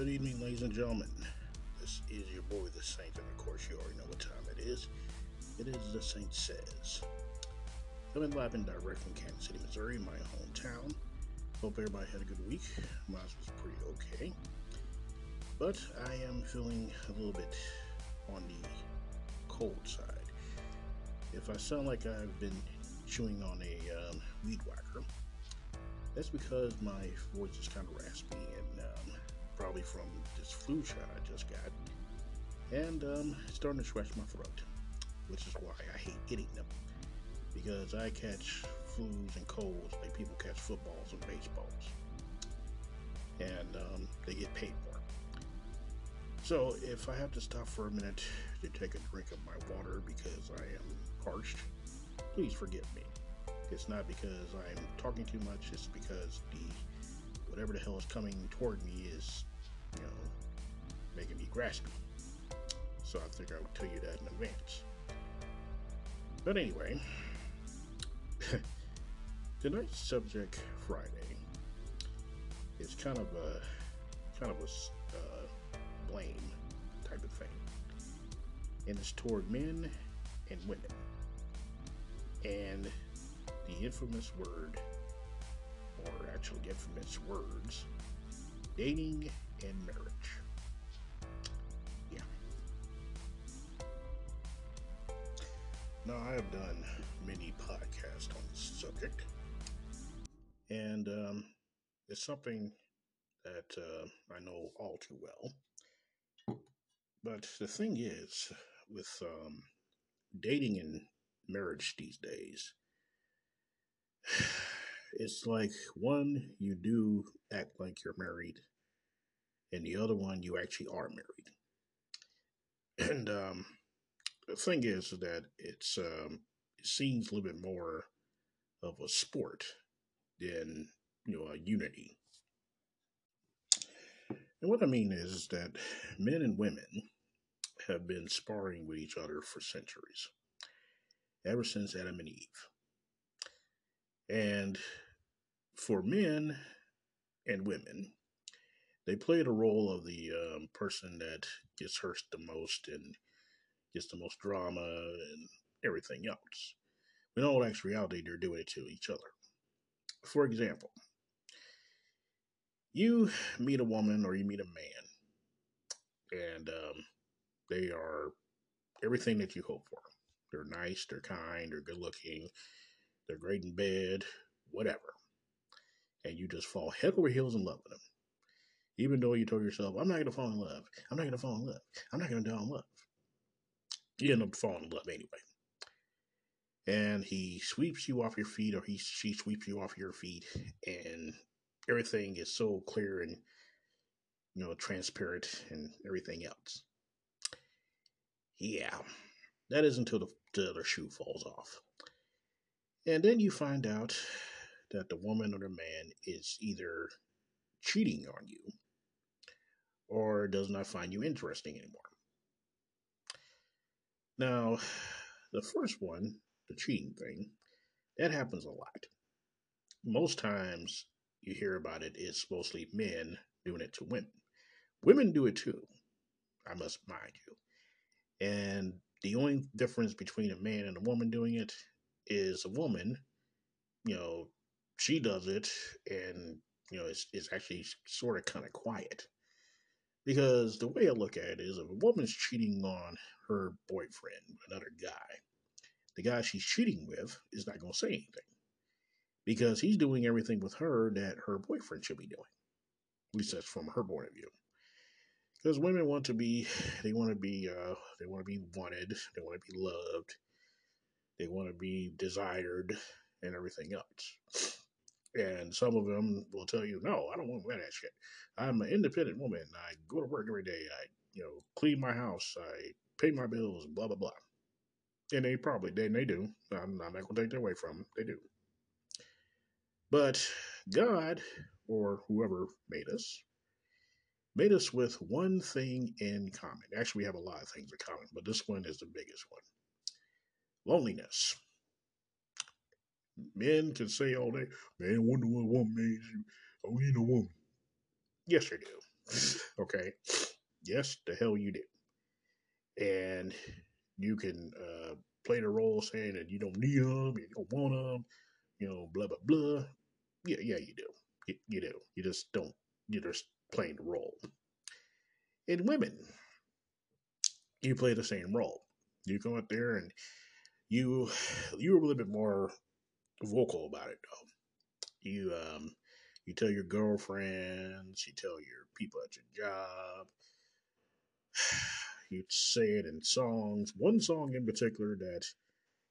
Good evening, ladies and gentlemen. This is your boy, The Saint, and of course, you already know what time it is. It is The Saint Says. Coming live and direct from Kansas City, Missouri, my hometown. Hope everybody had a good week. Mine was pretty okay. But I am feeling a little bit on the cold side. If I sound like I've been chewing on a weed whacker, that's because my voice is kind of raspy and probably from this flu shot I just got. And it's starting to scratch my throat, which is why I hate getting them. Because I catch flus and colds like people catch footballs and baseballs. And they get paid for it. So if I have to stop for a minute to take a drink of my water because I am parched, please forgive me. It's not because I'm talking too much, it's because whatever the hell is coming toward me is, you know, making me graspy. So I think I would tell you that in advance. But anyway, tonight's subject Friday is kind of a blame type of thing, and it's toward men and women, and the infamous word, or actually infamous words, dating and marriage. Yeah. Now, I have done many podcasts on this subject, and it's something that I know all too well. But the thing is, with dating and marriage these days, it's like one, you do act like you're married, and the other one, you actually are married. And the thing is that it seems a little bit more of a sport than, you know, a unity. And what I mean is that men and women have been sparring with each other for centuries, ever since Adam and Eve. And for men and women, they play the role of the person that gets hurt the most and gets the most drama and everything else. But in all actuality, they're doing it to each other. For example, you meet a woman or you meet a man, and they are everything that you hope for. They're nice, they're kind, they're good looking. They're great in bed, whatever. And you just fall head over heels in love with them. Even though you told yourself, I'm not going to fall in love. I'm not going to fall in love. I'm not going to fall in love. You end up falling in love anyway. And he sweeps you off your feet, or she sweeps you off your feet. And everything is so clear and, you know, transparent and everything else. Yeah. That is until the other shoe falls off. And then you find out that the woman or the man is either cheating on you or does not find you interesting anymore. Now, the first one, the cheating thing, that happens a lot. Most times you hear about it, it's mostly men doing it to women. Women do it too, I must mind you. And the only difference between a man and a woman doing it is a woman, you know, she does it, and, you know, it's actually sort of kind of quiet. Because the way I look at it is, if a woman's cheating on her boyfriend, another guy, the guy she's cheating with is not going to say anything. Because he's doing everything with her that her boyfriend should be doing. At least that's from her point of view. Because women want to be, they want to be wanted, they want to be loved. They want to be desired and everything else. And some of them will tell you, no, I don't want that shit. I'm an independent woman. I go to work every day. I, you know, clean my house. I pay my bills, blah, blah, blah. And they do. I'm not going to take that away from them. They do. But God, or whoever made us with one thing in common. Actually, we have a lot of things in common, but this one is the biggest one. Loneliness. Men can say all day, man, wonder what a woman made you. Oh, you need a woman. Yes, they do. Okay. Yes, the hell you did. And you can play the role saying that you don't need them, you don't want them, you know, blah, blah, blah. Yeah, you do. You do. You just don't. You're just playing the role. In women, you play the same role. You go out there and you were a little bit more vocal about it, though. You tell your girlfriends, you tell your people at your job, you say it in songs. One song in particular that,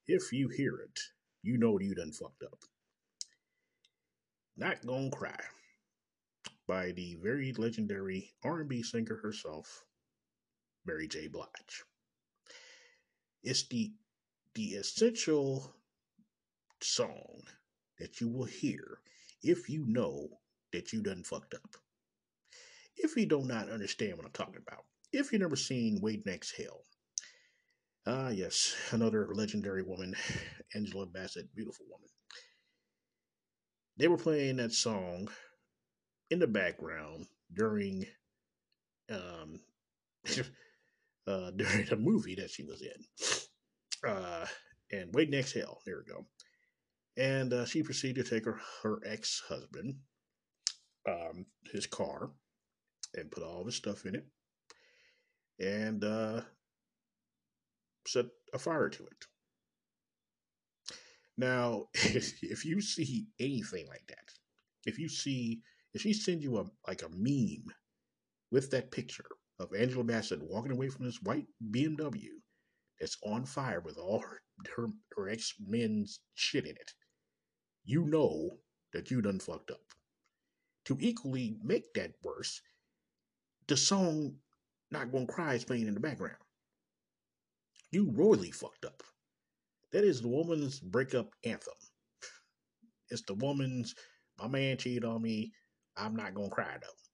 if you hear it, you know you done fucked up. Not Gonna Cry by the very legendary R&B singer herself, Mary J. Blige. It's the essential song that you will hear if you know that you done fucked up. If you do not understand what I'm talking about. If you've never seen Way Next Hell. Yes, another legendary woman, Angela Bassett, beautiful woman. They were playing that song in the background during during the movie that she was in. And Way Next Hell, there we go. And she proceeded to take her ex-husband, his car, and put all of his stuff in it, and set a fire to it. Now, if you see anything like that, if she sends you a meme with that picture of Angela Bassett walking away from this white BMW that's on fire with all her ex-men's shit in it, you know that you done fucked up. To equally make that worse, the song Not Gonna Cry is playing in the background. You royally fucked up. That is the woman's breakup anthem. It's the woman's, my man cheated on me, I'm not gonna cry though.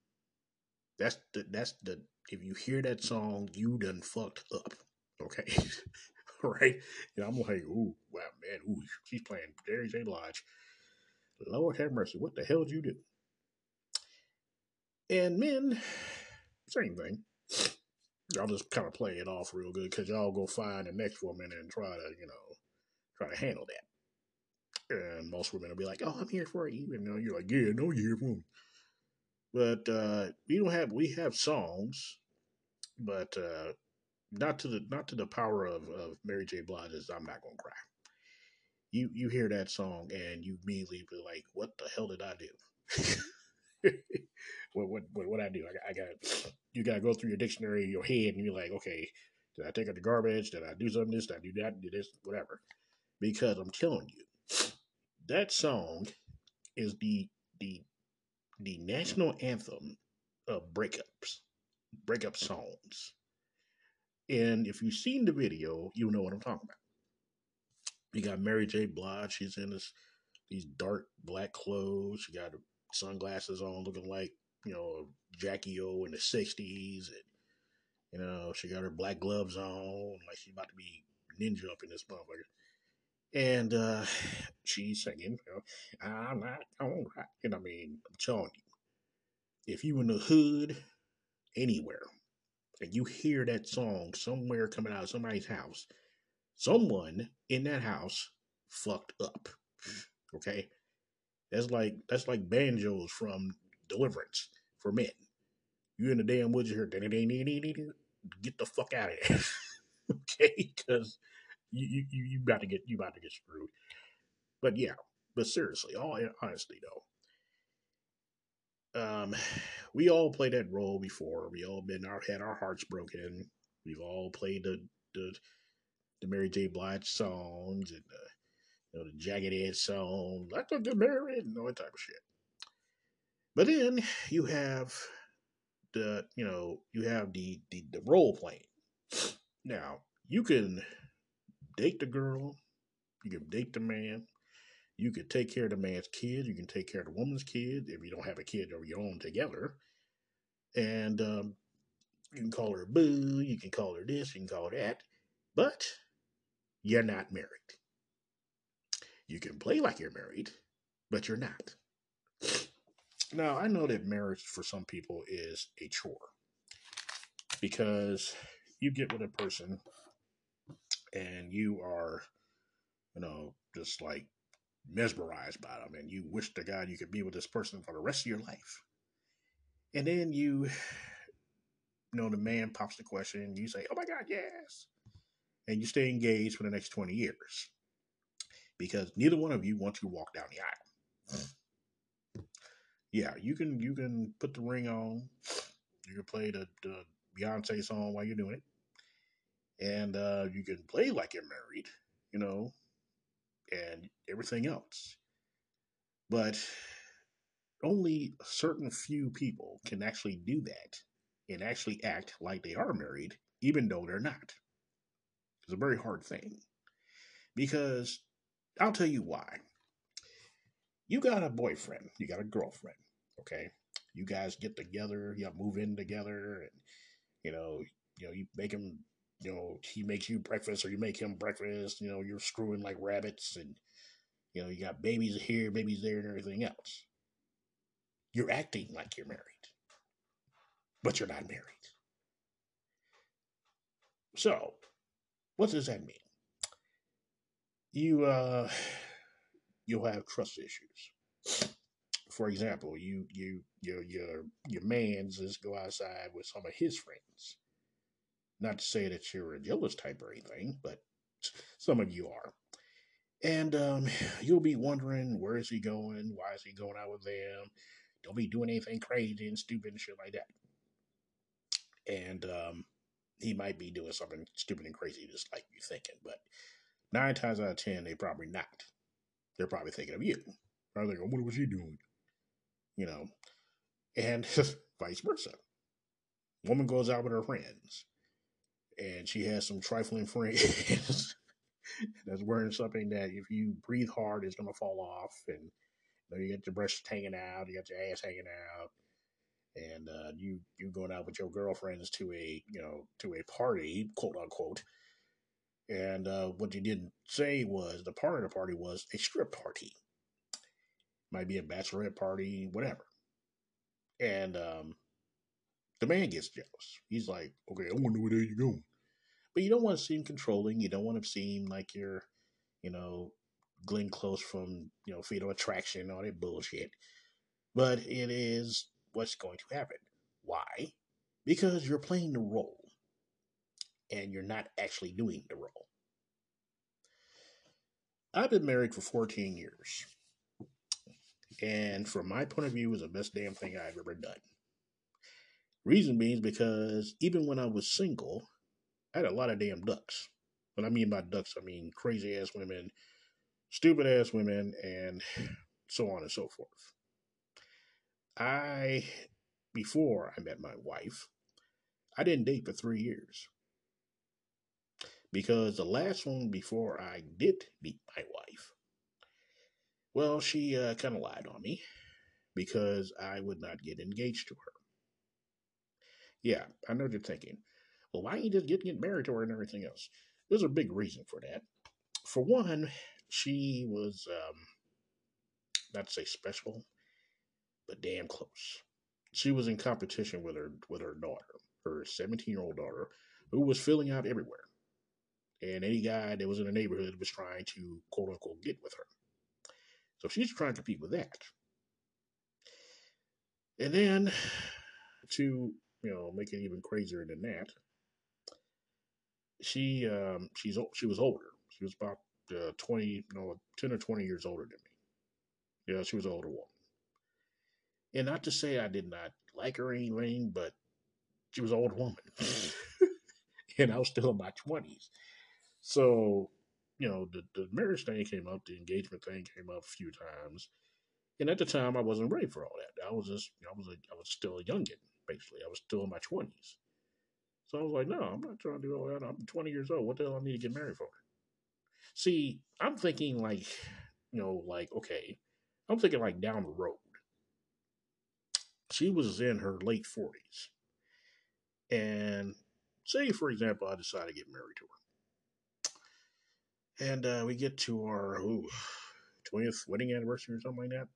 That's the, if you hear that song, you done fucked up. Okay? Right? And I'm like, ooh, wow, man, ooh, she's playing Mary J. Blige. Lord have mercy, what the hell did you do? And men, same thing. Y'all just kind of play it off real good because y'all go find the next woman and try to handle that. And most women will be like, oh, I'm here for you. And you're like, yeah, no, you're here for me. But we have songs, but not to the power of Mary J. Blige's I'm Not Gonna Cry. You hear that song and you immediately be like, what the hell did I do? What I do? You gotta go through your dictionary, your head, and you're like, okay, did I take out the garbage? Did I do something? This? Did I do that? Did this? Whatever. Because I'm telling you, that song is the national anthem of breakup songs. And if you've seen the video, you know what I'm talking about. You got Mary J. Blige. She's in these dark black clothes. She got sunglasses on, looking like, Jackie O in the 60s. And, she got her black gloves on, like she's about to be ninja up in this motherfucker. And she's singing, I'm not gonna cry. And I mean, I'm telling you, if you in the hood anywhere and you hear that song somewhere coming out of somebody's house, someone in that house fucked up. Okay? That's like banjos from Deliverance for men. You in the damn woods, you hear, get the fuck out of there. Okay? Because you about to get screwed. But yeah, but seriously, all honestly though, we all played that role before. We all had our hearts broken. We've all played the Mary J. Blige songs and the Jagged Edge songs. I took the married and all that type of shit. But then you have the role playing. Now you can date the girl, you can date the man, you can take care of the man's kid, you can take care of the woman's kid if you don't have a kid of your own together, and you can call her boo, you can call her this, you can call her that, but you're not married. You can play like you're married, but you're not. Now, I know that marriage for some people is a chore because you get with a person and you are, you know, just like mesmerized by them and you wish to God you could be with this person for the rest of your life. And then you know, the man pops the question, you say, oh my God, yes. And you stay engaged for the next 20 years because neither one of you wants to walk down the aisle. Yeah, you can put the ring on. You can play the Beyonce song while you're doing it. And you can play like you're married, you know, and everything else. But only a certain few people can actually do that and actually act like they are married, even though they're not. It's a very hard thing. Because I'll tell you why. You got a boyfriend, you got a girlfriend, okay? You guys get together, you move in together, and, you know, you make him, you know, he makes you breakfast or you make him breakfast, you know, you're screwing like rabbits and, you know, you got babies here, babies there, and everything else. You're acting like you're married, but you're not married. So, what does that mean? You'll have trust issues. For example, your man's just go outside with some of his friends. Not to say that you're a jealous type or anything, but some of you are. And you'll be wondering, where is he going? Why is he going out with them? Don't be doing anything crazy and stupid and shit like that. And he might be doing something stupid and crazy just like you're thinking, but 9 times out of 10, they probably not. They're probably thinking of you. Probably thinking, what was he doing? You know, and vice versa. Woman goes out with her friends, and she has some trifling friends that's wearing something that if you breathe hard, it's going to fall off, and you know, you got your breasts hanging out, you got your ass hanging out, and you going out with your girlfriends to a, you know, to a party, quote unquote. And what you didn't say was the part of the party was a strip party. Might be a bachelorette party, whatever. And the man gets jealous. He's like, okay, I wonder where you're going. But you don't want to seem controlling. You don't want to seem like you're, you know, Glenn Close from, you know, Fatal Attraction and all that bullshit. But it is what's going to happen. Why? Because you're playing the role. And you're not actually doing the role. I've been married for 14 years. And from my point of view, it was the best damn thing I've ever done. Reason being is because even when I was single, I had a lot of damn ducks. When I mean by ducks, I mean crazy ass women, stupid ass women, and so on and so forth. Before I met my wife, I didn't date for 3 years. Because the last one before I did meet my wife, well, she kind of lied on me because I would not get engaged to her. Yeah, I know what you're thinking. Well, why don't you just get married to her and everything else? There's a big reason for that. For one, she was, not to say special, but damn close. She was in competition with her daughter, her 17-year-old daughter, who was filling out everywhere. And any guy that was in the neighborhood was trying to, quote unquote, get with her. So she's trying to compete with that. And then, to, you know, make it even crazier than that, she was older. She was about 10 or 20 years older than me. Yeah, she was an older woman. And not to say I did not like her or anything, but she was an older woman. And I was still in my 20s. So, you know, the marriage thing came up, the engagement thing came up a few times. And at the time, I wasn't ready for all that. I was just, you know, I was still a youngin, basically. I was still in my 20s. So I was like, no, I'm not trying to do all that. I'm 20 years old. What the hell I need to get married for? See, I'm thinking like, you know, like, okay, I'm thinking like down the road. She was in her late 40s. And say, for example, I decide to get married to her. And we get to our 20th wedding anniversary or something like that.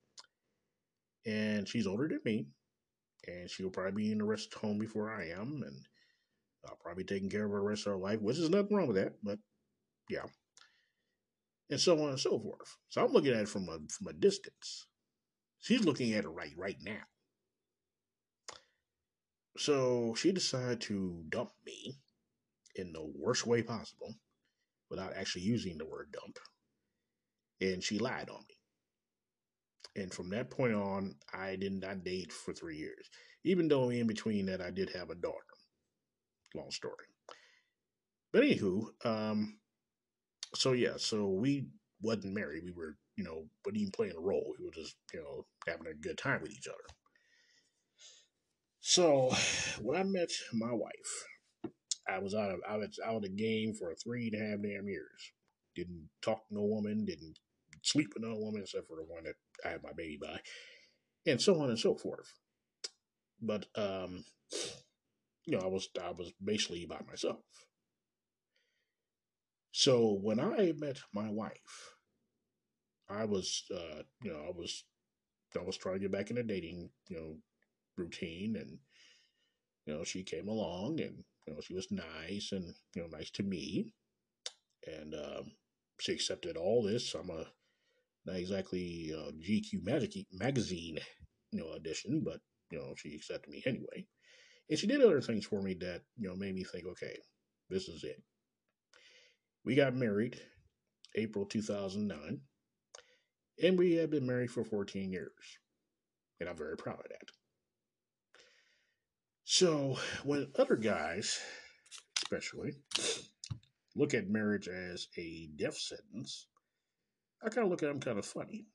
and she's older than me, and she'll probably be in the rest home before I am, and I'll probably be taking care of her the rest of her life, which is nothing wrong with that, but yeah, and so on and so forth. So I'm looking at it from a distance. She's looking at it right now. So she decided to dump me in the worst way possible, without actually using the word dump, and she lied on me. And from that point on, I did not date for 3 years, even though in between that I did have a daughter. Long story. But anywho, so we wasn't married. We were, wasn't even playing a role. We were just, having a good time with each other. So when I met my wife, I was out of the game for 3.5 damn years. Didn't talk to no woman, didn't sleep with no woman except for the one that I had my baby by, and so on and so forth. But I was basically by myself. So when I met my wife, I was trying to get back into dating, routine, and she came along, and she was nice, and nice to me, and she accepted all this. I'm not exactly GQ magazine, edition, but she accepted me anyway, and she did other things for me that made me think, okay, this is it. We got married April 2009, and we have been married for 14 years, and I'm very proud of that. So, when other guys, especially, look at marriage as a death sentence, I kind of look at them kind of funny.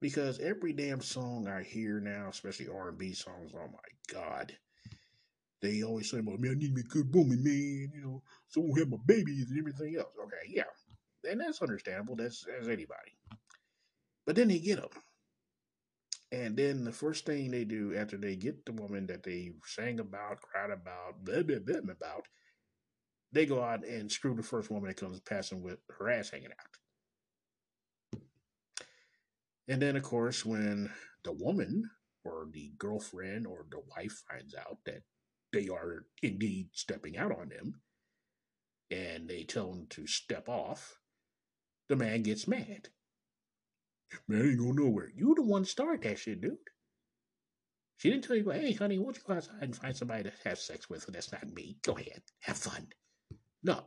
Because every damn song I hear now, especially R&B songs, oh my God, they always say, well, man, I need me a good woman, man, so I won't have my babies and everything else. Okay, yeah, and that's understandable, that's anybody. But then they get them. And then the first thing they do after they get the woman that they sang about, cried about, they go out and screw the first woman that comes passing with her ass hanging out. And then, of course, when the woman or the girlfriend or the wife finds out that they are indeed stepping out on them and they tell them to step off, the man gets mad. Man, I ain't going nowhere. You the one started that shit, dude. She didn't tell you, hey, honey, why don't you go outside and find somebody to have sex with? Well, that's not me. Go ahead. Have fun. No.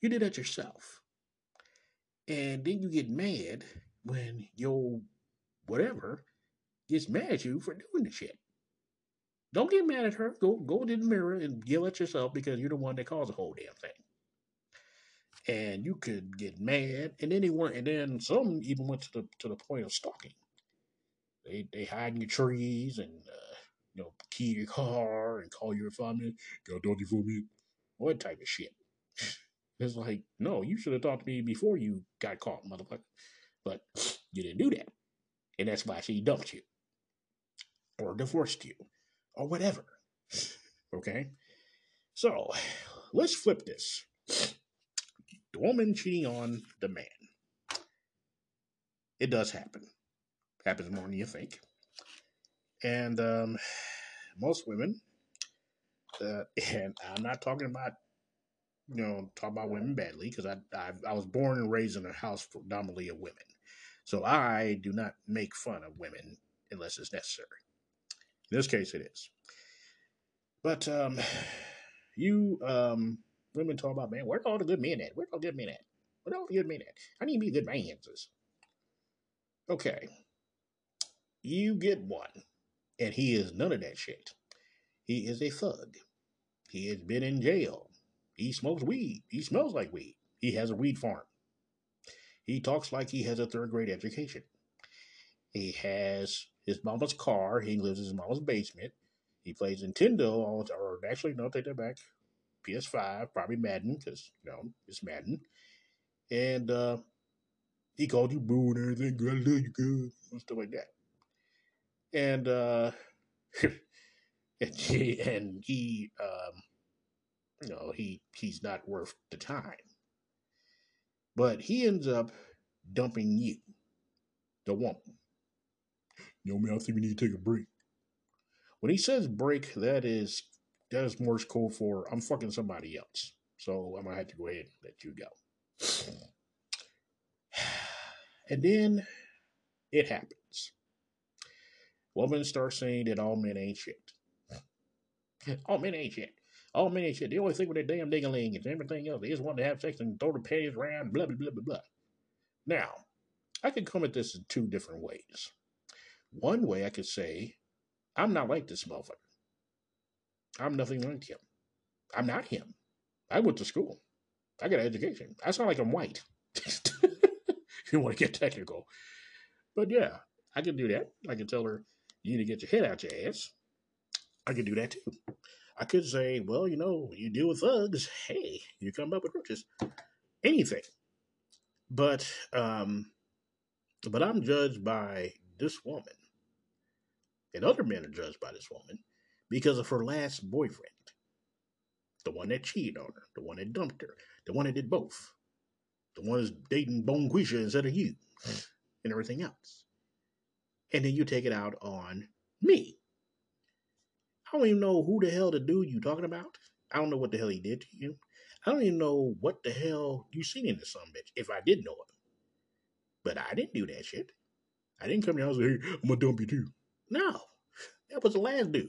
You did that yourself. And then you get mad when your whatever gets mad at you for doing the shit. Don't get mad at her. Go to the mirror and yell at yourself because you're the one that caused the whole damn thing. And you could get mad, and then they weren't. And then some even went to the point of stalking. They hide in your trees and key your car and call you for 5 minutes. Go talk to you for me. What type of shit? It's like, no, you should have talked to me before you got caught, motherfucker. But you didn't do that, and that's why she dumped you, or divorced you, or whatever. Okay, so let's flip this. The woman cheating on the man. It does happen. Happens more than you think. And most women, and I'm not talking about, women badly, because I was born and raised in a house predominantly of women. So I do not make fun of women unless it's necessary. In this case, it is. But women talk about, man, where's all the good men at? Where's all the good men at? Where's all the good men at? I need to be good man's. Okay. You get one, and he is none of that shit. He is a thug. He has been in jail. He smokes weed. He smells like weed. He has a weed farm. He talks like he has a third-grade education. He has his mama's car. He lives in his mama's basement. He plays Nintendo, or actually, no, take that back. PS5, probably Madden, because, it's Madden. And he called you boo and everything. I love you, girl, and stuff like that. And, he's not worth the time. But he ends up dumping you, the woman. you know, man, I think we need to take a break. When he says break, that is Morse code for I'm fucking somebody else. So I'm going to have to go ahead and let you go. And then it happens. Woman starts saying that all men ain't shit. All men ain't shit. All men ain't shit. They always think with their damn ding-a-ling and everything else. They just want to have sex and throw the panties around, blah, blah, blah, blah, blah. Now, I could come at this in two different ways. One way I could say, I'm not like this motherfucker. I'm nothing like him. I'm not him. I went to school. I got an education. I sound like I'm white. You want to get technical. But yeah, I can do that. I can tell her, you need to get your head out your ass. I could do that too. I could say, well, you know, you deal with thugs. Hey, you come up with roaches. Anything. But I'm judged by this woman. And other men are judged by this woman because of her last boyfriend. The one that cheated on her. The one that dumped her. The one that did both. The one that's dating Bonquisha instead of you. And everything else. And then you take it out on me. I don't even know who the hell the dude you talking about. I don't know what the hell he did to you. I don't even know what the hell you seen in this son of a bitch, if I did know it. But I didn't do that shit. I didn't come to your house and say, hey, I'm going to dump you too. No. That was the last dude.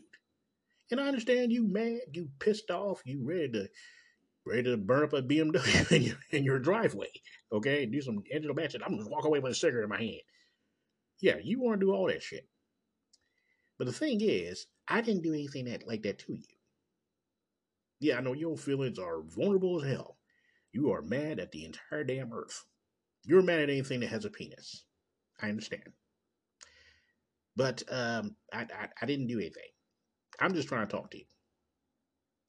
And I understand you mad, you pissed off, you ready to burn up a BMW in your driveway. Okay? Do some Angela Bassett. I'm going to walk away with a cigarette in my hand. Yeah, you want to do all that shit. But the thing is, I didn't do anything like that to you. Yeah, I know your feelings are vulnerable as hell. You are mad at the entire damn earth. You're mad at anything that has a penis. I understand. But I didn't do anything. I'm just trying to talk to you.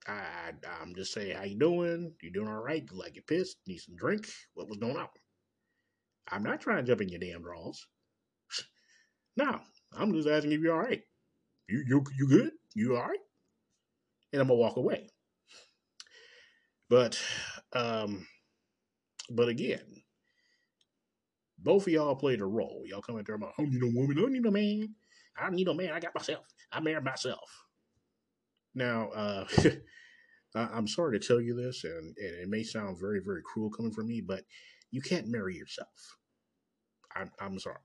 I'm just saying, how you doing? You doing all right? You like your piss? Need some drink? What was going on? I'm not trying to jump in your damn drawers. No, I'm just asking if you're all right. You good? You all right? And I'm going to walk away. But again, both of y'all played a role. Y'all come in there about, I don't need no woman. I don't need no man. I don't need no man. I got myself. I married myself. Now, I'm sorry to tell you this, and it may sound very, very cruel coming from me, but you can't marry yourself. I'm sorry.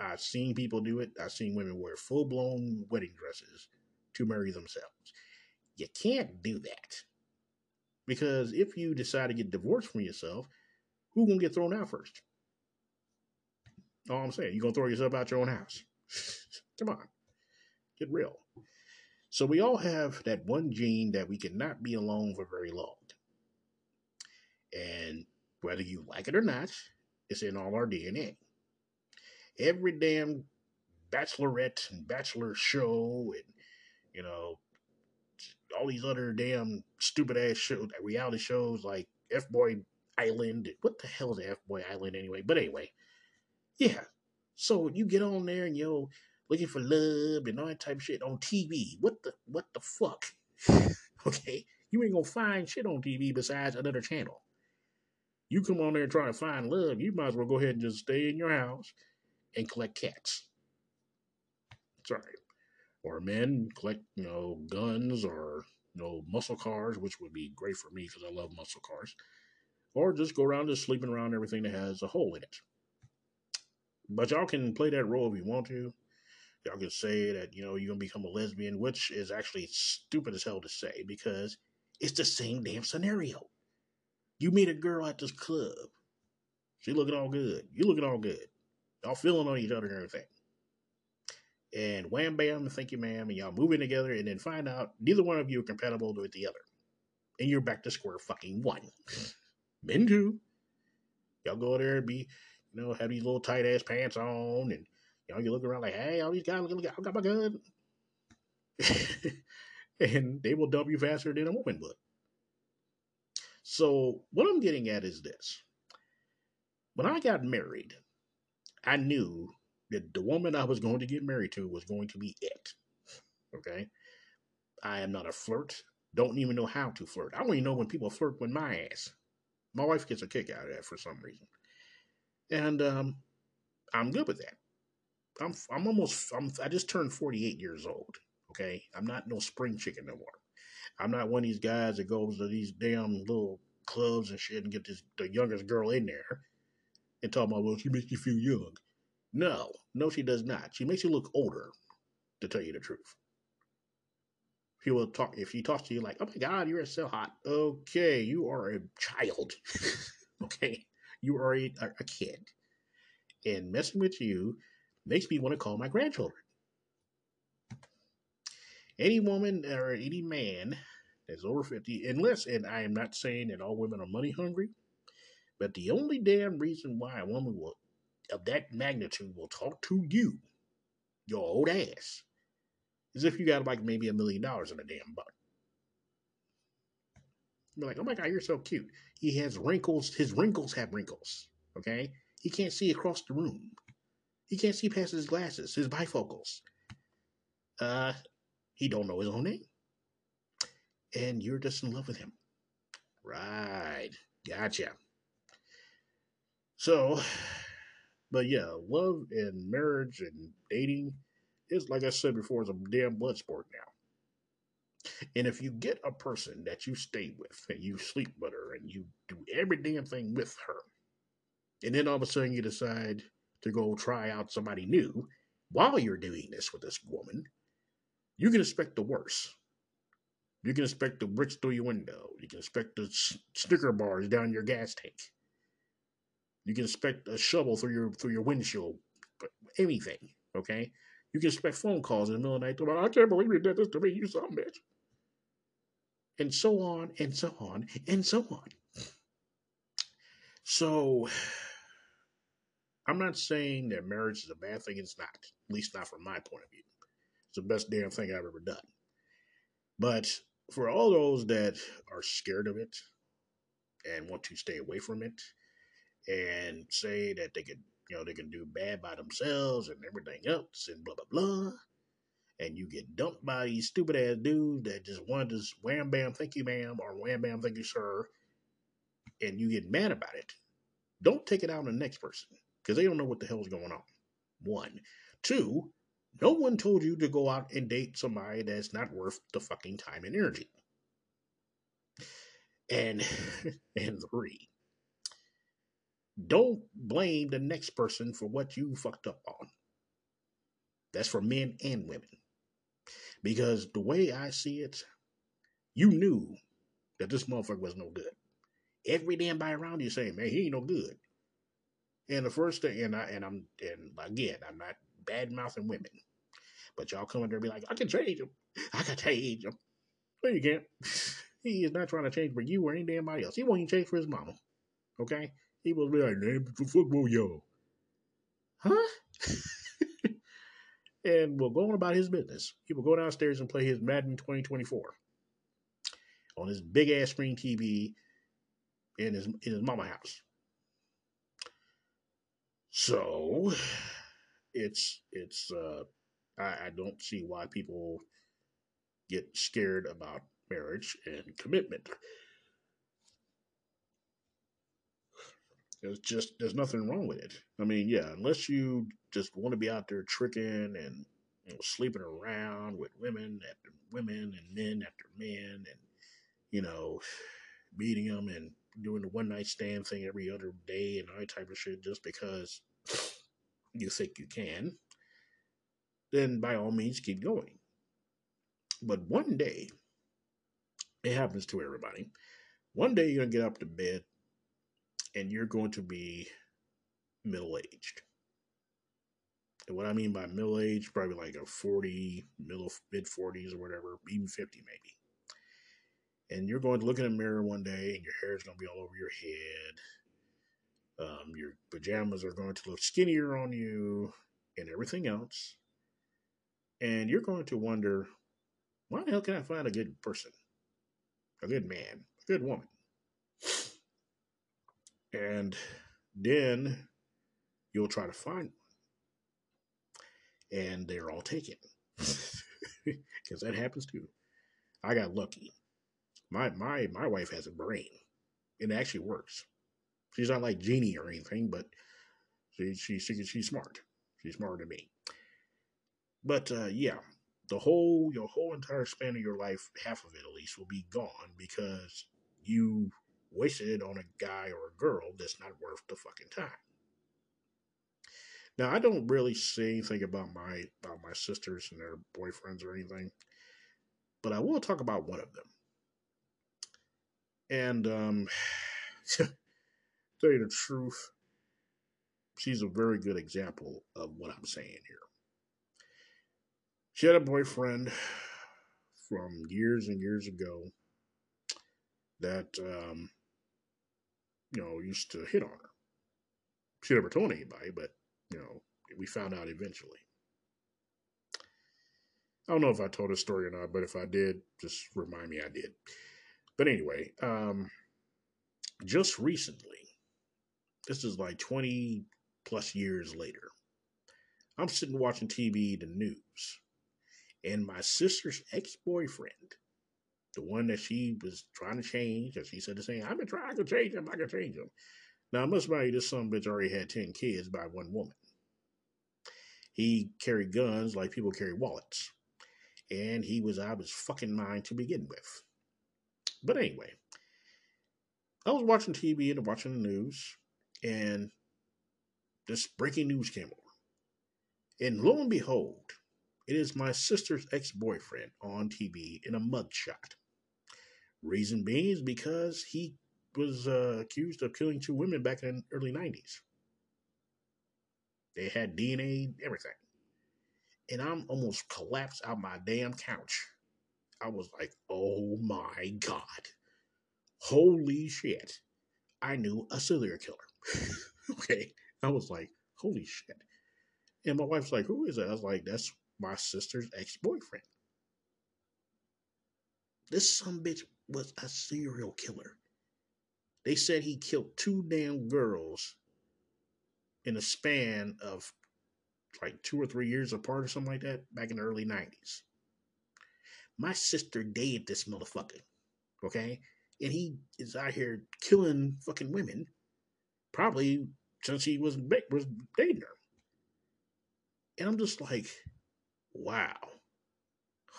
I've seen people do it. I've seen women wear full-blown wedding dresses to marry themselves. You can't do that. Because if you decide to get divorced from yourself, who's going to get thrown out first? All I'm saying, you're going to throw yourself out your own house. Come on. Get real. So we all have that one gene that we cannot be alone for very long. And whether you like it or not, it's in all our DNA. Every damn Bachelorette and Bachelor show and, you know, all these other damn stupid-ass shows, reality shows like F-Boy Island. What the hell is F-Boy Island anyway? But anyway, yeah. So you get on there and you're looking for love and all that type of shit on TV. What the fuck? Okay? You ain't gonna find shit on TV besides another channel. You come on there and try to find love, you might as well go ahead and just stay in your house and collect cats. Sorry. Or men collect, you know, guns or, you know, muscle cars, which would be great for me because I love muscle cars. Or just go around just sleeping around everything that has a hole in it. But y'all can play that role if you want to. Y'all can say that, you know, you're going to become a lesbian, which is actually stupid as hell to say because it's the same damn scenario. You meet a girl at this club. She looking all good. You looking all good. Y'all feeling on each other and everything. And wham, bam, thank you, ma'am, and y'all moving together and then find out neither one of you are compatible with the other. And you're back to square fucking one. Men do. Y'all go there and be, you know, have these little tight-ass pants on, and, you know, you look around like, hey, all these guys, look, I got my gun. And they will dump you faster than a woman would. So what I'm getting at is this. When I got married, I knew that the woman I was going to get married to was going to be it. Okay? I am not a flirt. Don't even know how to flirt. I don't even know when people flirt with my ass. My wife gets a kick out of that for some reason. And I'm good with that. I just turned 48 years old. Okay, I'm not no spring chicken no more. I'm not one of these guys that goes to these damn little clubs and shit and get the youngest girl in there and talk about, well, she makes you feel young. No, she does not. She makes you look older, to tell you the truth. She will talk, if she talks to you like, oh my God, you're so hot. Okay, you are a child. Okay, you are a kid. And messing with you makes me want to call my grandchildren. Any woman or any man that's over 50, and I am not saying that all women are money hungry, but the only damn reason why a woman will, of that magnitude will talk to you, your old ass, is if you got like maybe $1 million in a damn butt. You're like, oh my God, you're so cute. He has wrinkles. His wrinkles have wrinkles. Okay? He can't see across the room. He can't see past his glasses, his bifocals. He don't know his own name. And you're just in love with him. Right. Gotcha. So, but yeah, love and marriage and dating is, like I said before, is a damn blood sport now. And if you get a person that you stay with and you sleep with her and you do every damn thing with her, and then all of a sudden you decide to go try out somebody new while you're doing this with this woman, you can expect the worst. You can expect the bricks through your window. You can expect the Snicker bars down your gas tank. You can expect a shovel through your windshield. Anything, okay? You can expect phone calls in the middle of the night. About, I can't believe you did this to me. You son of a bitch. And so on, and so on, and so on. So, I'm not saying that marriage is a bad thing. It's not. At least not from my point of view. It's the best damn thing I've ever done. But for all those that are scared of it and want to stay away from it and say that they could, you know, they can do bad by themselves and everything else and blah, blah, blah, and you get dumped by these stupid ass dudes that just want to wham, bam, thank you, ma'am, or wham, bam, thank you, sir, and you get mad about it, don't take it out on the next person because they don't know what the hell's going on. 1. 2. No one told you to go out and date somebody that's not worth the fucking time and energy. And 3, don't blame the next person for what you fucked up on. That's for men and women. Because the way I see it, you knew that this motherfucker was no good. Every damn guy around you saying, man, he ain't no good. And the first thing, and again, I'm not bad-mouthing women. But y'all come in there and be like, I can change him. I can change him. No, you can't. He is not trying to change for you or any damn body else. He won't even change for his mama. Okay? He will be like, name for football, yo. Huh? And will go on about his business. He will go downstairs and play his Madden 2024 on his big-ass screen TV in his mama house. So I don't see why people get scared about marriage and commitment. There's nothing wrong with it. I mean, yeah, unless you just want to be out there tricking and, you know, sleeping around with women after women and men after men and, you know, beating them and doing the one-night stand thing every other day and all that type of shit just because you think you can, then by all means keep going. But one day, it happens to everybody, one day you're going to get up to bed and you're going to be middle-aged. And what I mean by middle-aged, probably like a 40, mid-40s or whatever, even 50 maybe. And you're going to look in the mirror one day and your hair is going to be all over your head. Your pajamas are going to look skinnier on you and everything else. And you're going to wonder, why the hell can I find a good person? A good man? A good woman? And then you'll try to find one. And they're all taken. Because that happens too. I got lucky. My wife has a brain. It actually works. She's not like Genie or anything, but she's smart. She's smarter than me. But yeah, your whole entire span of your life, half of it at least, will be gone because you wasted it on a guy or a girl that's not worth the fucking time. Now, I don't really say anything about my sisters and their boyfriends or anything, but I will talk about one of them. And to tell you the truth, she's a very good example of what I'm saying here. She had a boyfriend from years and years ago that, used to hit on her. She never told anybody, but, we found out eventually. I don't know if I told this story or not, but if I did, just remind me I did. But anyway, just recently, this is like 20 plus years later, I'm sitting watching TV, the news, and my sister's ex-boyfriend, the one that she was trying to change, and she said the same, I've been trying to change him, I can change him. Now, I must tell you, this son of a bitch already had 10 kids by one woman. He carried guns like people carry wallets. And he was out of his fucking mind to begin with. But anyway, I was watching TV and watching the news, and this breaking news came over. And lo and behold, it is my sister's ex-boyfriend on TV in a mugshot. Reason being is because he was accused of killing two women back in the early 90s. They had DNA, everything. And I'm almost collapsed out my damn couch. I was like, oh my God. Holy shit. I knew a serial killer. Okay. I was like, holy shit. And my wife's like, who is that? I was like, that's my sister's ex-boyfriend. This sumbitch was a serial killer. They said he killed two damn girls in a span of like 2 or 3 years apart or something like that back in the early 90s. My sister dated this motherfucker, okay? And he is out here killing fucking women, probably since he was dating her. And I'm just like, wow.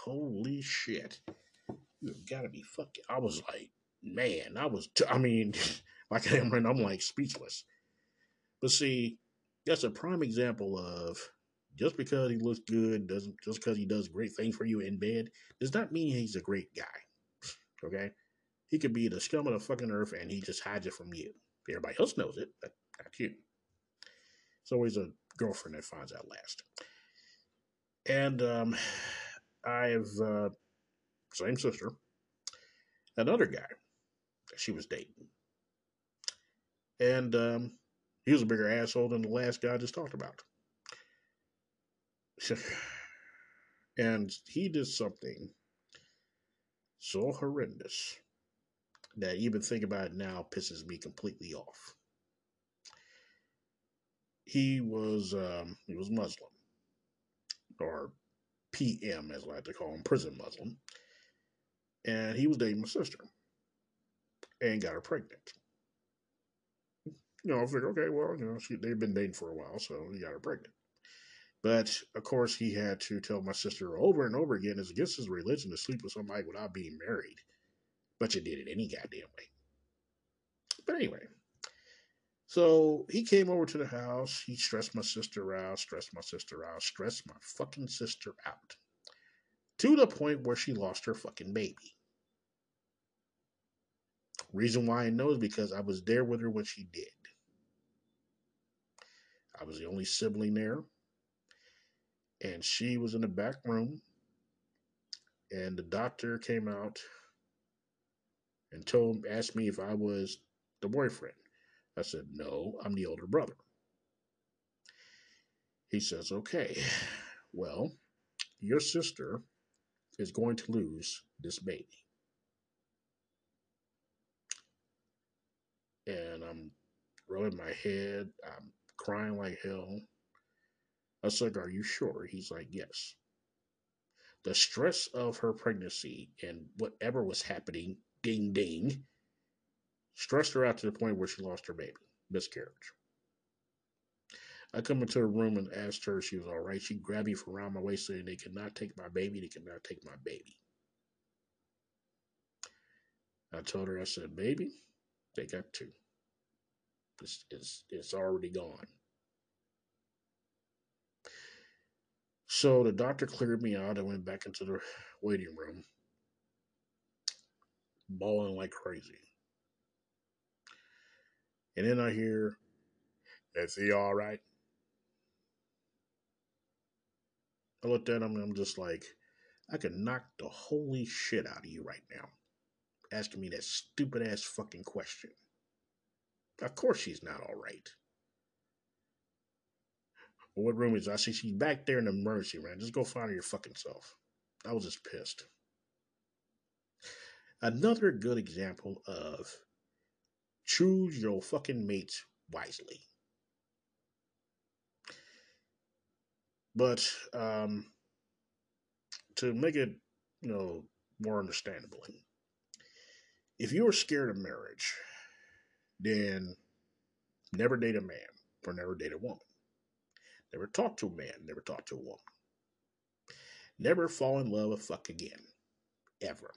Holy shit. You've got to be fucking... I was like, man, like I am right now, I'm like speechless. But see, that's a prime example of just because he looks good, just because he does great things for you in bed, does not mean he's a great guy. Okay? He could be the scum of the fucking earth and he just hides it from you. Everybody else knows it, but not you. It's always a girlfriend that finds out last. And I have same sister, another guy that she was dating. And he was a bigger asshole than the last guy I just talked about. And he did something so horrendous that even think about it now pisses me completely off. He was Muslim, or PM as I like to call him, prison Muslim. And he was dating my sister and got her pregnant. I figured, okay, well, they've been dating for a while, so he got her pregnant. But, of course, he had to tell my sister over and over again, it's against his religion to sleep with somebody without being married. But you did it any goddamn way. But anyway, so he came over to the house. He stressed my fucking sister out. To the point where she lost her fucking baby. Reason why I know is because I was there with her when she did. I was the only sibling there. And she was in the back room. And the doctor came out and asked me if I was the boyfriend. I said, no, I'm the older brother. He says, okay, well, your sister is going to lose this baby. And I'm rubbing my head. I'm crying like hell. I was like, are you sure? He's like, yes. The stress of her pregnancy and whatever was happening, ding, stressed her out to the point where she lost her baby. Miscarriage. I come into the room and asked her if she was all right. She grabbed me from around my waist and they could not take my baby. They could not take my baby. I told her, I said, baby, they got two. It's already gone. So the doctor cleared me out. I went back into the waiting room, bawling like crazy. And then I hear, is he all right? I looked at him and I'm just like, I could knock the holy shit out of you right now. Asking me that stupid ass fucking question. Of course she's not all right. Well, what room is it? I see she's back there in the emergency room. Just go find her your fucking self. I was just pissed. Another good example of choose your fucking mates wisely. But to make it, more understandable, if you are scared of marriage, then never date a man or never date a woman. Never talk to a man, never talk to a woman. Never fall in love with fuck again. Ever.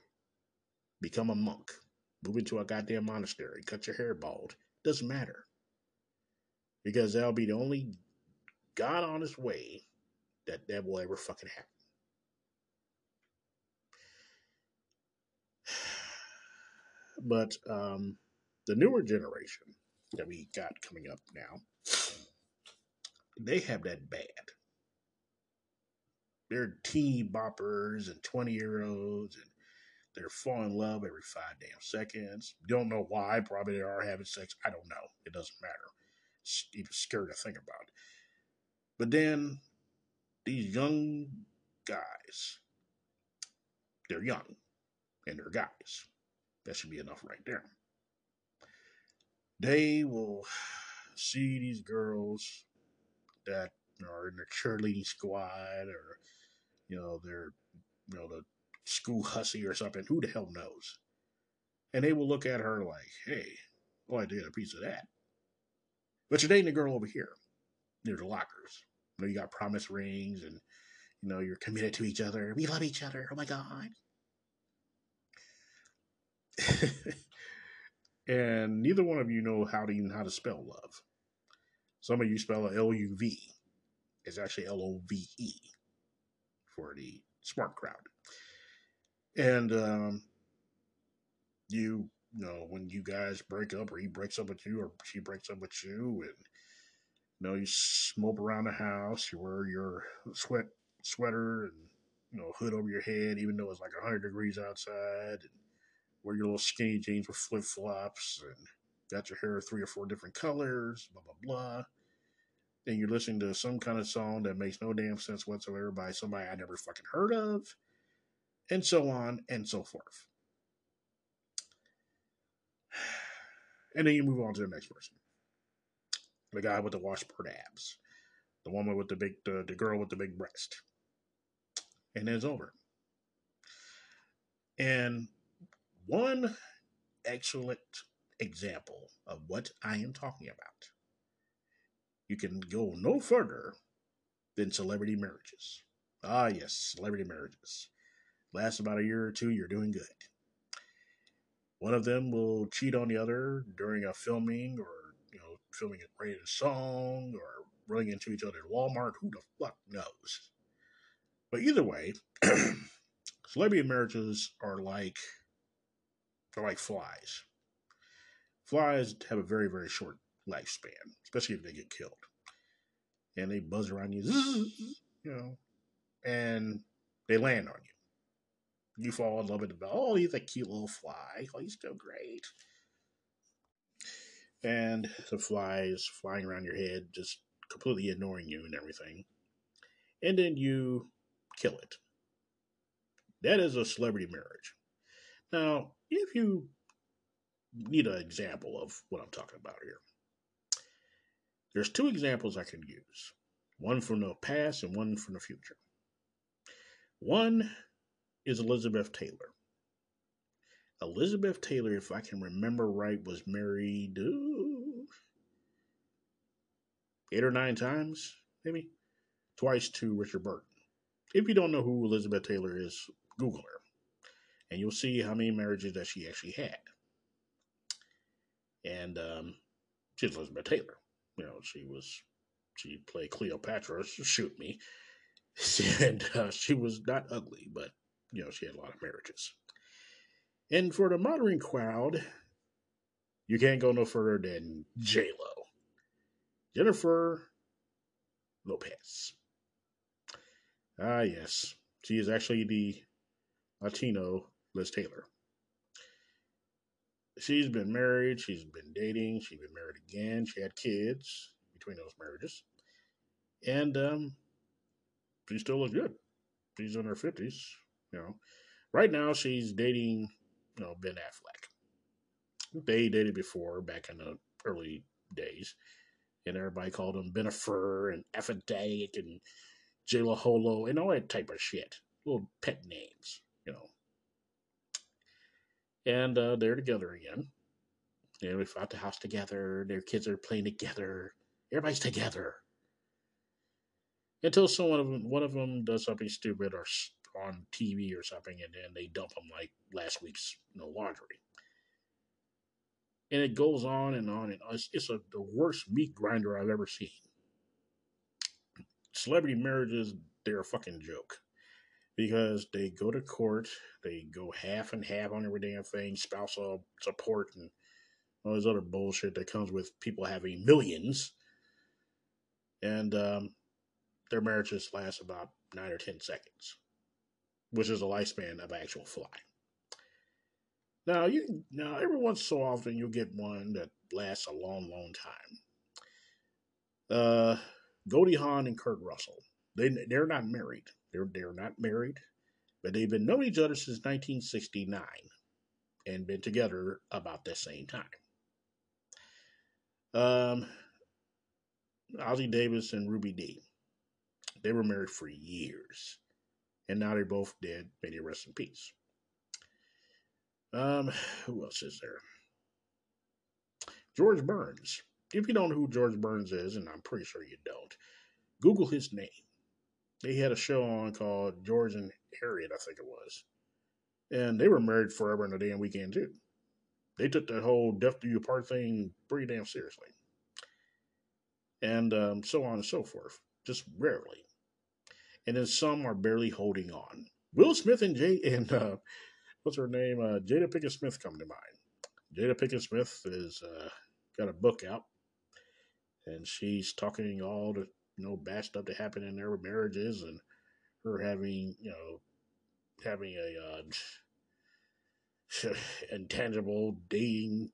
Become a monk. Move into a goddamn monastery. Cut your hair bald. Doesn't matter. Because that'll be the only God-honest way that will ever fucking happen. But the newer generation that we got coming up now, they have that bad. They're teen boppers and 20-year-olds, and they're falling in love every 5 damn seconds. Don't know why. Probably they are having sex. I don't know. It doesn't matter. It's even scary to think about it. But then these young guys, they're young and they're guys. That should be enough right there. They will see these girls that are in their cheerleading squad or, they're, the school hussy or something. Who the hell knows? And they will look at her like, hey, boy, I did a piece of that. But you're dating a girl over here near the lockers. You got promise rings and, you're committed to each other. We love each other. Oh, my God. And neither one of you know how to spell love. Some of you spell L-U-V. It's actually L-O-V-E for the smart crowd. And when you guys break up, or he breaks up with you, or she breaks up with you, and you smoke around the house, you wear your sweater and hood over your head, even though it's like 100 degrees outside, and wear your little skinny jeans with flip-flops, and got your hair 3 or 4 different colors, blah, blah, blah. Then you're listening to some kind of song that makes no damn sense whatsoever by somebody I never fucking heard of, and so on and so forth. And then you move on to the next person. The guy with the washboard abs. The woman with the girl with the big breast. And it's over. And one excellent example of what I am talking about. You can go no further than celebrity marriages. Ah, yes, celebrity marriages. Lasts about a year or two, you're doing good. One of them will cheat on the other during a filming, or, filming a rated song, or running into each other at Walmart. Who the fuck knows? But either way, celebrity marriages are like, flies. Flies have a very, very short lifespan, especially if they get killed. And they buzz around you, and they land on you. You fall in love with them. Oh, he's a cute little fly. Oh, he's so great. And the fly is flying around your head, just completely ignoring you and everything. And then you kill it. That is a celebrity marriage. Now, if you need an example of what I'm talking about here, there's 2 examples I can use. One from the past and one from the future. One is Elizabeth Taylor. Elizabeth Taylor, if I can remember right, was married 8 or 9 times, maybe. Twice to Richard Burton. If you don't know who Elizabeth Taylor is, Google her. And you'll see how many marriages that she actually had. And she's Elizabeth Taylor. You know, she played Cleopatra, shoot me. And she was not ugly, but, you know, she had a lot of marriages. And for the modern crowd, you can't go no further than J-Lo. Jennifer Lopez. Ah, yes. She is actually the Latino Liz Taylor. She's been married. She's been dating. She's been married again. She had kids between those marriages. And she still looks good. She's in her 50s, you know. Right now, she's dating, you know, Ben Affleck. They dated before, back in the early days. And everybody called him Benifer and Affidavit and Jalaholo and all that type of shit. Little pet names, you know. And they're together again. You know, they fought the house together. Their kids are playing together. Everybody's together. Until one of them does something stupid or on TV or something, and then they dump them like last week's laundry. And it goes on and on and on. It's the worst meat grinder I've ever seen. Celebrity marriages, they're a fucking joke. Because they go to court, they go half and half on every damn thing, spousal support, and all this other bullshit that comes with people having millions. And their marriages last about 9 or 10 seconds, which is the lifespan of an actual fly. Now, every once so often, you'll get one that lasts a long, long time. Goldie Hawn and Kurt Russell. They're not married. They're not married, but they've been knowing each other since 1969 and been together about the same time. Ossie Davis and Ruby Dee. They were married for years, and now they're both dead. May they rest in peace. Who else is there? George Burns. If you don't know who George Burns is, and I'm pretty sure you don't, Google his name. They had a show on called George and Harriet, I think it was. And they were married forever and a damn weekend, too. They took that whole death do you part thing pretty damn seriously. And so on and so forth. Just rarely. And then some are barely holding on. Will Smith and what's her name? Jada Pinkett Smith come to mind. Jada Pinkett Smith has got a book out, and she's talking all the bad stuff that happened in their marriages, and her having a intangible dating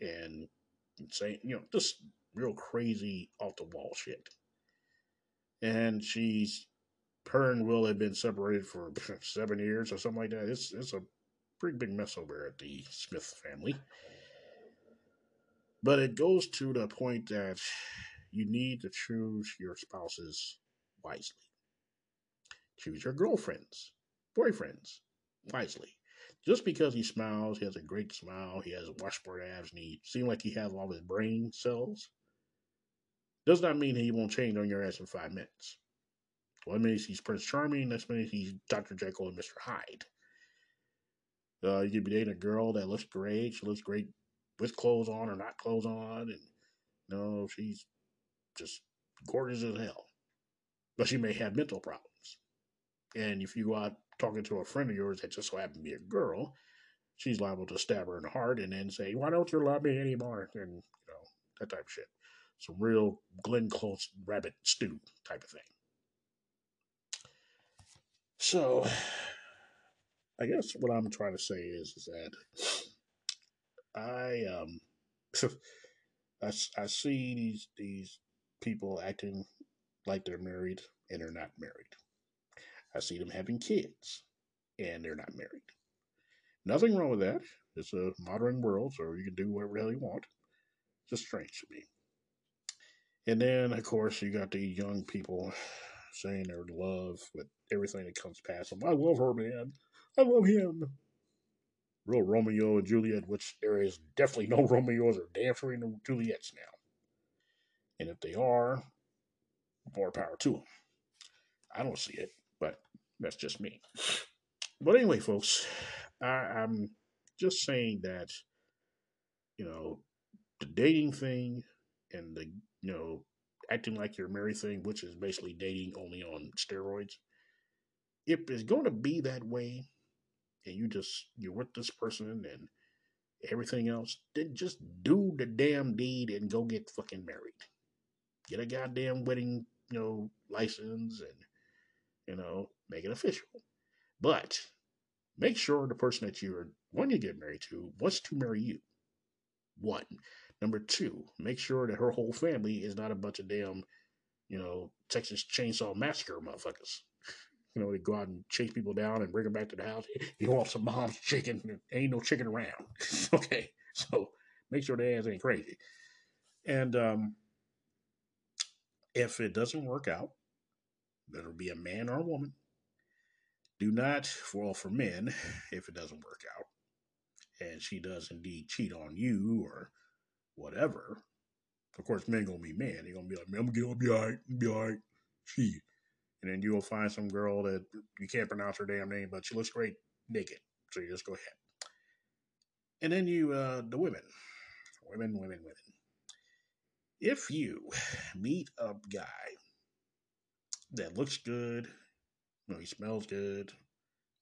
and saying just real crazy off the wall shit. And her and Will have been separated for 7 years or something like that. It's a pretty big mess over at the Smith family. But it goes to the point that you need to choose your spouses wisely. Choose your girlfriends, boyfriends wisely. Just because he smiles, he has a great smile, he has washboard abs, and he seems like he has all his brain cells, does not mean he won't change on your ass in 5 minutes. One minute he's Prince Charming, next minute he's Dr. Jekyll and Mr. Hyde. You could be dating a girl that looks great. She looks great with clothes on or not clothes on. And she's just gorgeous as hell. But she may have mental problems. And if you go out talking to a friend of yours that just so happened to be a girl, she's liable to stab her in the heart and then say, "Why don't you love me anymore?" And, that type of shit. Some real Glenn Close rabbit stew type of thing. So, I guess what I'm trying to say is that I see these people acting like they're married and they're not married. I see them having kids and they're not married. Nothing wrong with that. It's a modern world, so you can do whatever the hell you want. It's just strange to me. And then, of course, you got the young people saying their love with everything that comes past them. I love her, man. I love him. Real Romeo and Juliet, which there is definitely no Romeos or damn sure no Juliets now. And if they are, more power to them. I don't see it, but that's just me. But anyway, folks, I'm just saying that, you know, the dating thing and the, you know, acting like you're married thing, which is basically dating only on steroids. If it's going to be that way and you're with this person and everything else, then just do the damn deed and go get fucking married. Get a goddamn wedding, you know, license and, you know, make it official. But make sure the person that you're one you get married to wants to marry you. One. Number two, make sure that her whole family is not a bunch of damn, you know, Texas Chainsaw Massacre motherfuckers. You know, they go out and chase people down and bring them back to the house. You want some mom's chicken. Ain't no chicken around. Okay. So make sure the ass ain't crazy. And if it doesn't work out, whether it be a man or a woman, do not, well, for men, if it doesn't work out, and she does indeed cheat on you or whatever, of course, men gonna be men. They're gonna be like, man, I'm gonna be all right, she. And then you'll find some girl that you can't pronounce her damn name, but she looks great naked. So you just go ahead. And then you, the women. If you meet a guy that looks good, you know, he smells good,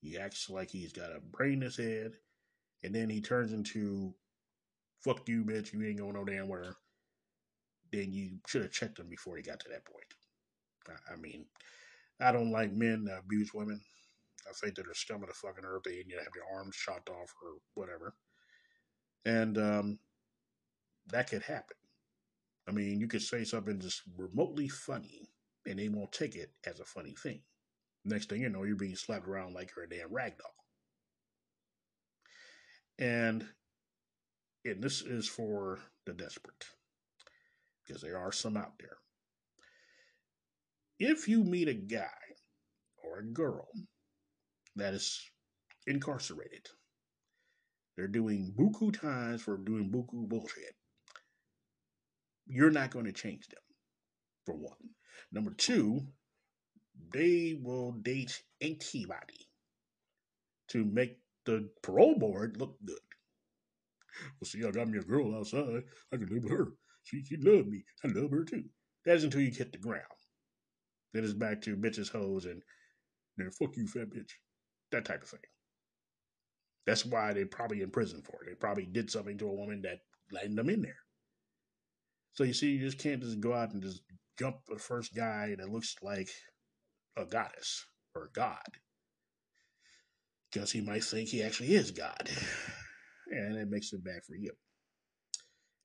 he acts like he's got a brain in his head, and then he turns into, fuck you, bitch, you ain't going no damn where, then you should have checked him before he got to that point. I mean, I don't like men that abuse women. I think that they're scum of the fucking earth. They need to have their arms chopped off or whatever. And that could happen. I mean, you could say something just remotely funny, and they won't take it as a funny thing. Next thing you know, you're being slapped around like you're a damn rag doll. And this is for the desperate, because there are some out there. If you meet a guy or a girl that is incarcerated, they're doing buku times for doing buku bullshit. You're not going to change them, for one. Number two, they will date anybody to make the parole board look good. Well, see, I got me a girl outside. I can live with her. She loved me. I love her, too. That's until you hit the ground. Then it's back to bitches, hoes, and then fuck you, fat bitch. That type of thing. That's why they're probably in prison for it. They probably did something to a woman that landed them in there. So you see, you just can't just go out and just jump the first guy that looks like a goddess or a god, because he might think he actually is God, and it makes it bad for you.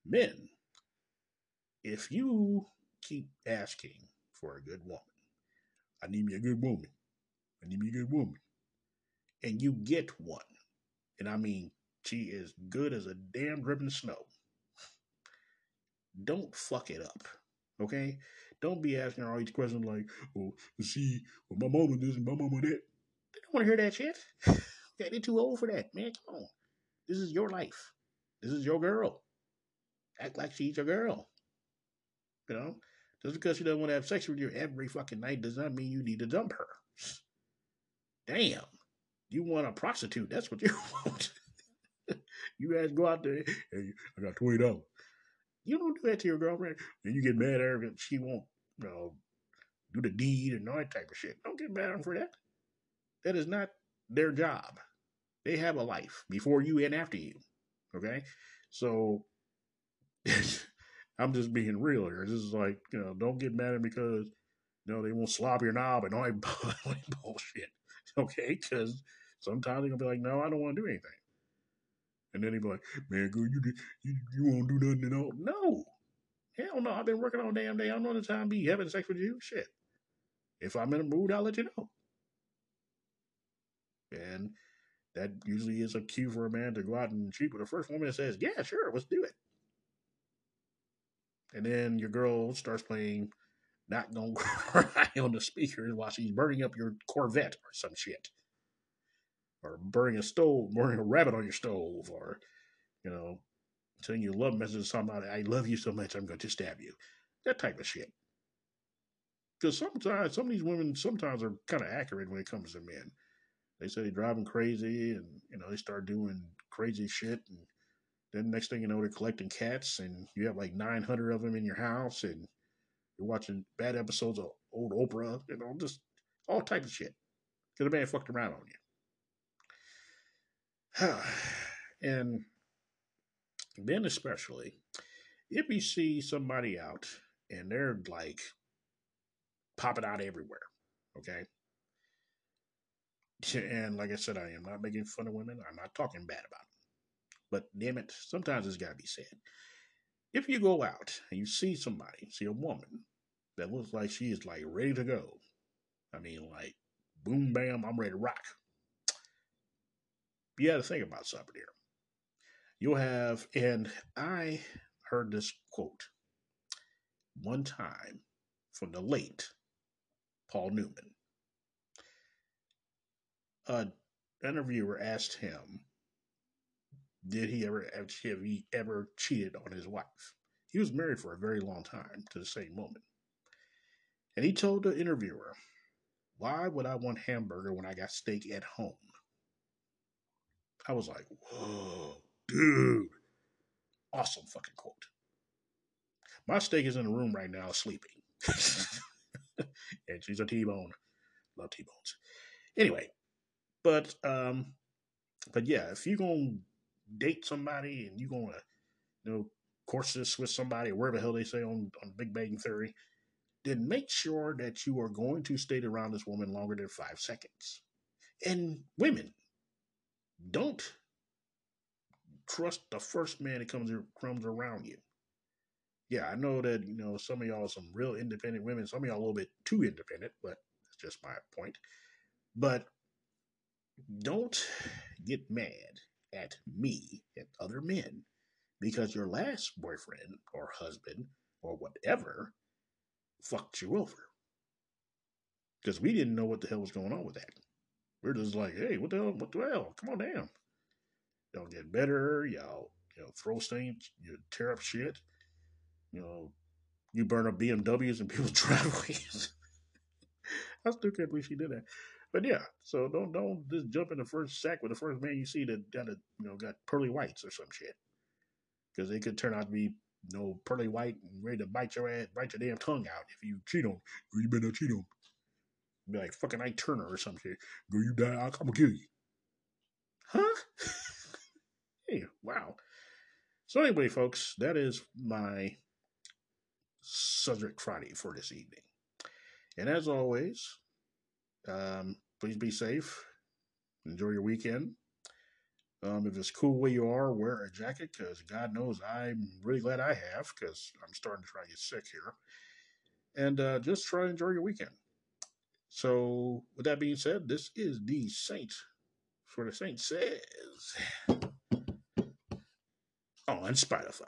Men, if you keep asking for a good woman, I need me a good woman, and you get one, and I mean, she is good as a damn dripping snow. Don't fuck it up, okay? Don't be asking her all these questions like, oh, see, well, my mama this and my mama that. They don't want to hear that shit. Yeah, they're too old for that, man. Come on. This is your life. This is your girl. Act like she's your girl. You know? Just because she doesn't want to have sex with you every fucking night does not mean you need to dump her. Damn. You want a prostitute. That's what you want. You guys go out there, hey, I got $20. You don't do that to your girlfriend. And you get mad at her because she won't, you know, do the deed and all that type of shit. Don't get mad at them for that. That is not their job. They have a life before you and after you. Okay? So, I'm just being real here. This is like, you know, don't get mad at them because, you know, they won't slop your knob and all that bullshit. Okay? Because sometimes they're going to be like, no, I don't want to do anything. And then he'd be like, man, girl, you won't do nothing at all. No. Hell no. I've been working all damn day. I don't know the time be having sex with you. Shit. If I'm in a mood, I'll let you know. And that usually is a cue for a man to go out and cheat with the first woman that says, yeah, sure, let's do it. And then your girl starts playing Not Gonna Cry on the speakers while she's burning up your Corvette or some shit. Or burning a stove, burning a rabbit on your stove, or, you know, sending you love messages, something like, I love you so much, I'm going to stab you. that type of shit. Because sometimes some of these women sometimes are kind of accurate when it comes to men. They say they drive them crazy, and you know they start doing crazy shit, and then next thing you know they're collecting cats, and you have like 900 of them in your house, and you're watching bad episodes of old Oprah, you know, just all type of shit. Because the man fucked around on you. And then especially, if you see somebody out and they're like popping out everywhere, okay? And like I said, I am not making fun of women. I'm not talking bad about them. But damn it, sometimes it's got to be said. If you go out and you see somebody, see a woman that looks like she is like ready to go, I mean like boom, bam, I'm ready to rock. You got to think about something here. You'll have, and I heard this quote one time from the late Paul Newman. An interviewer asked him, have he ever cheated on his wife? He was married for a very long time to the same woman. And he told the interviewer, why would I want hamburger when I got steak at home? I was like, whoa, dude. Awesome fucking quote. My steak is in the room right now sleeping. And she's a T-bone. Love T-bones. Anyway, but yeah, if you're going to date somebody and you're going to, you know, course this with somebody, wherever the hell they say on Big Bang Theory, then make sure that you are going to stay around this woman longer than 5 seconds. And women, don't trust the first man that comes around you. Yeah, I know that, you know, some of y'all are some real independent women. Some of y'all a little bit too independent, but that's just my point. But don't get mad at me and other men because your last boyfriend or husband or whatever fucked you over. Because we didn't know what the hell was going on with that. We're just like, hey, what the hell? Come on down. Y'all get better. Y'all, you know, throw things. You tear up shit. You know, you burn up BMWs and people's driveways. I still can't believe she did that. But yeah, so don't just jump in the first sack with the first man you see that got pearly whites or some shit. Because they could turn out to be, you know, pearly white and ready to bite your ass, bite your damn tongue out if you cheat on them. Girl, you better not cheat on them. Be like fucking Ike Turner or some shit. Girl, you die, I'm gonna kill you. Huh? Hey, wow. So anyway, folks, that is my Subject Friday for this evening. And as always, please be safe. Enjoy your weekend. If it's cool where you are, wear a jacket, because God knows I'm really glad I have, because I'm starting to try to get sick here. And just try to enjoy your weekend. So, with that being said, this is The Saint for The Saint Says on Spotify.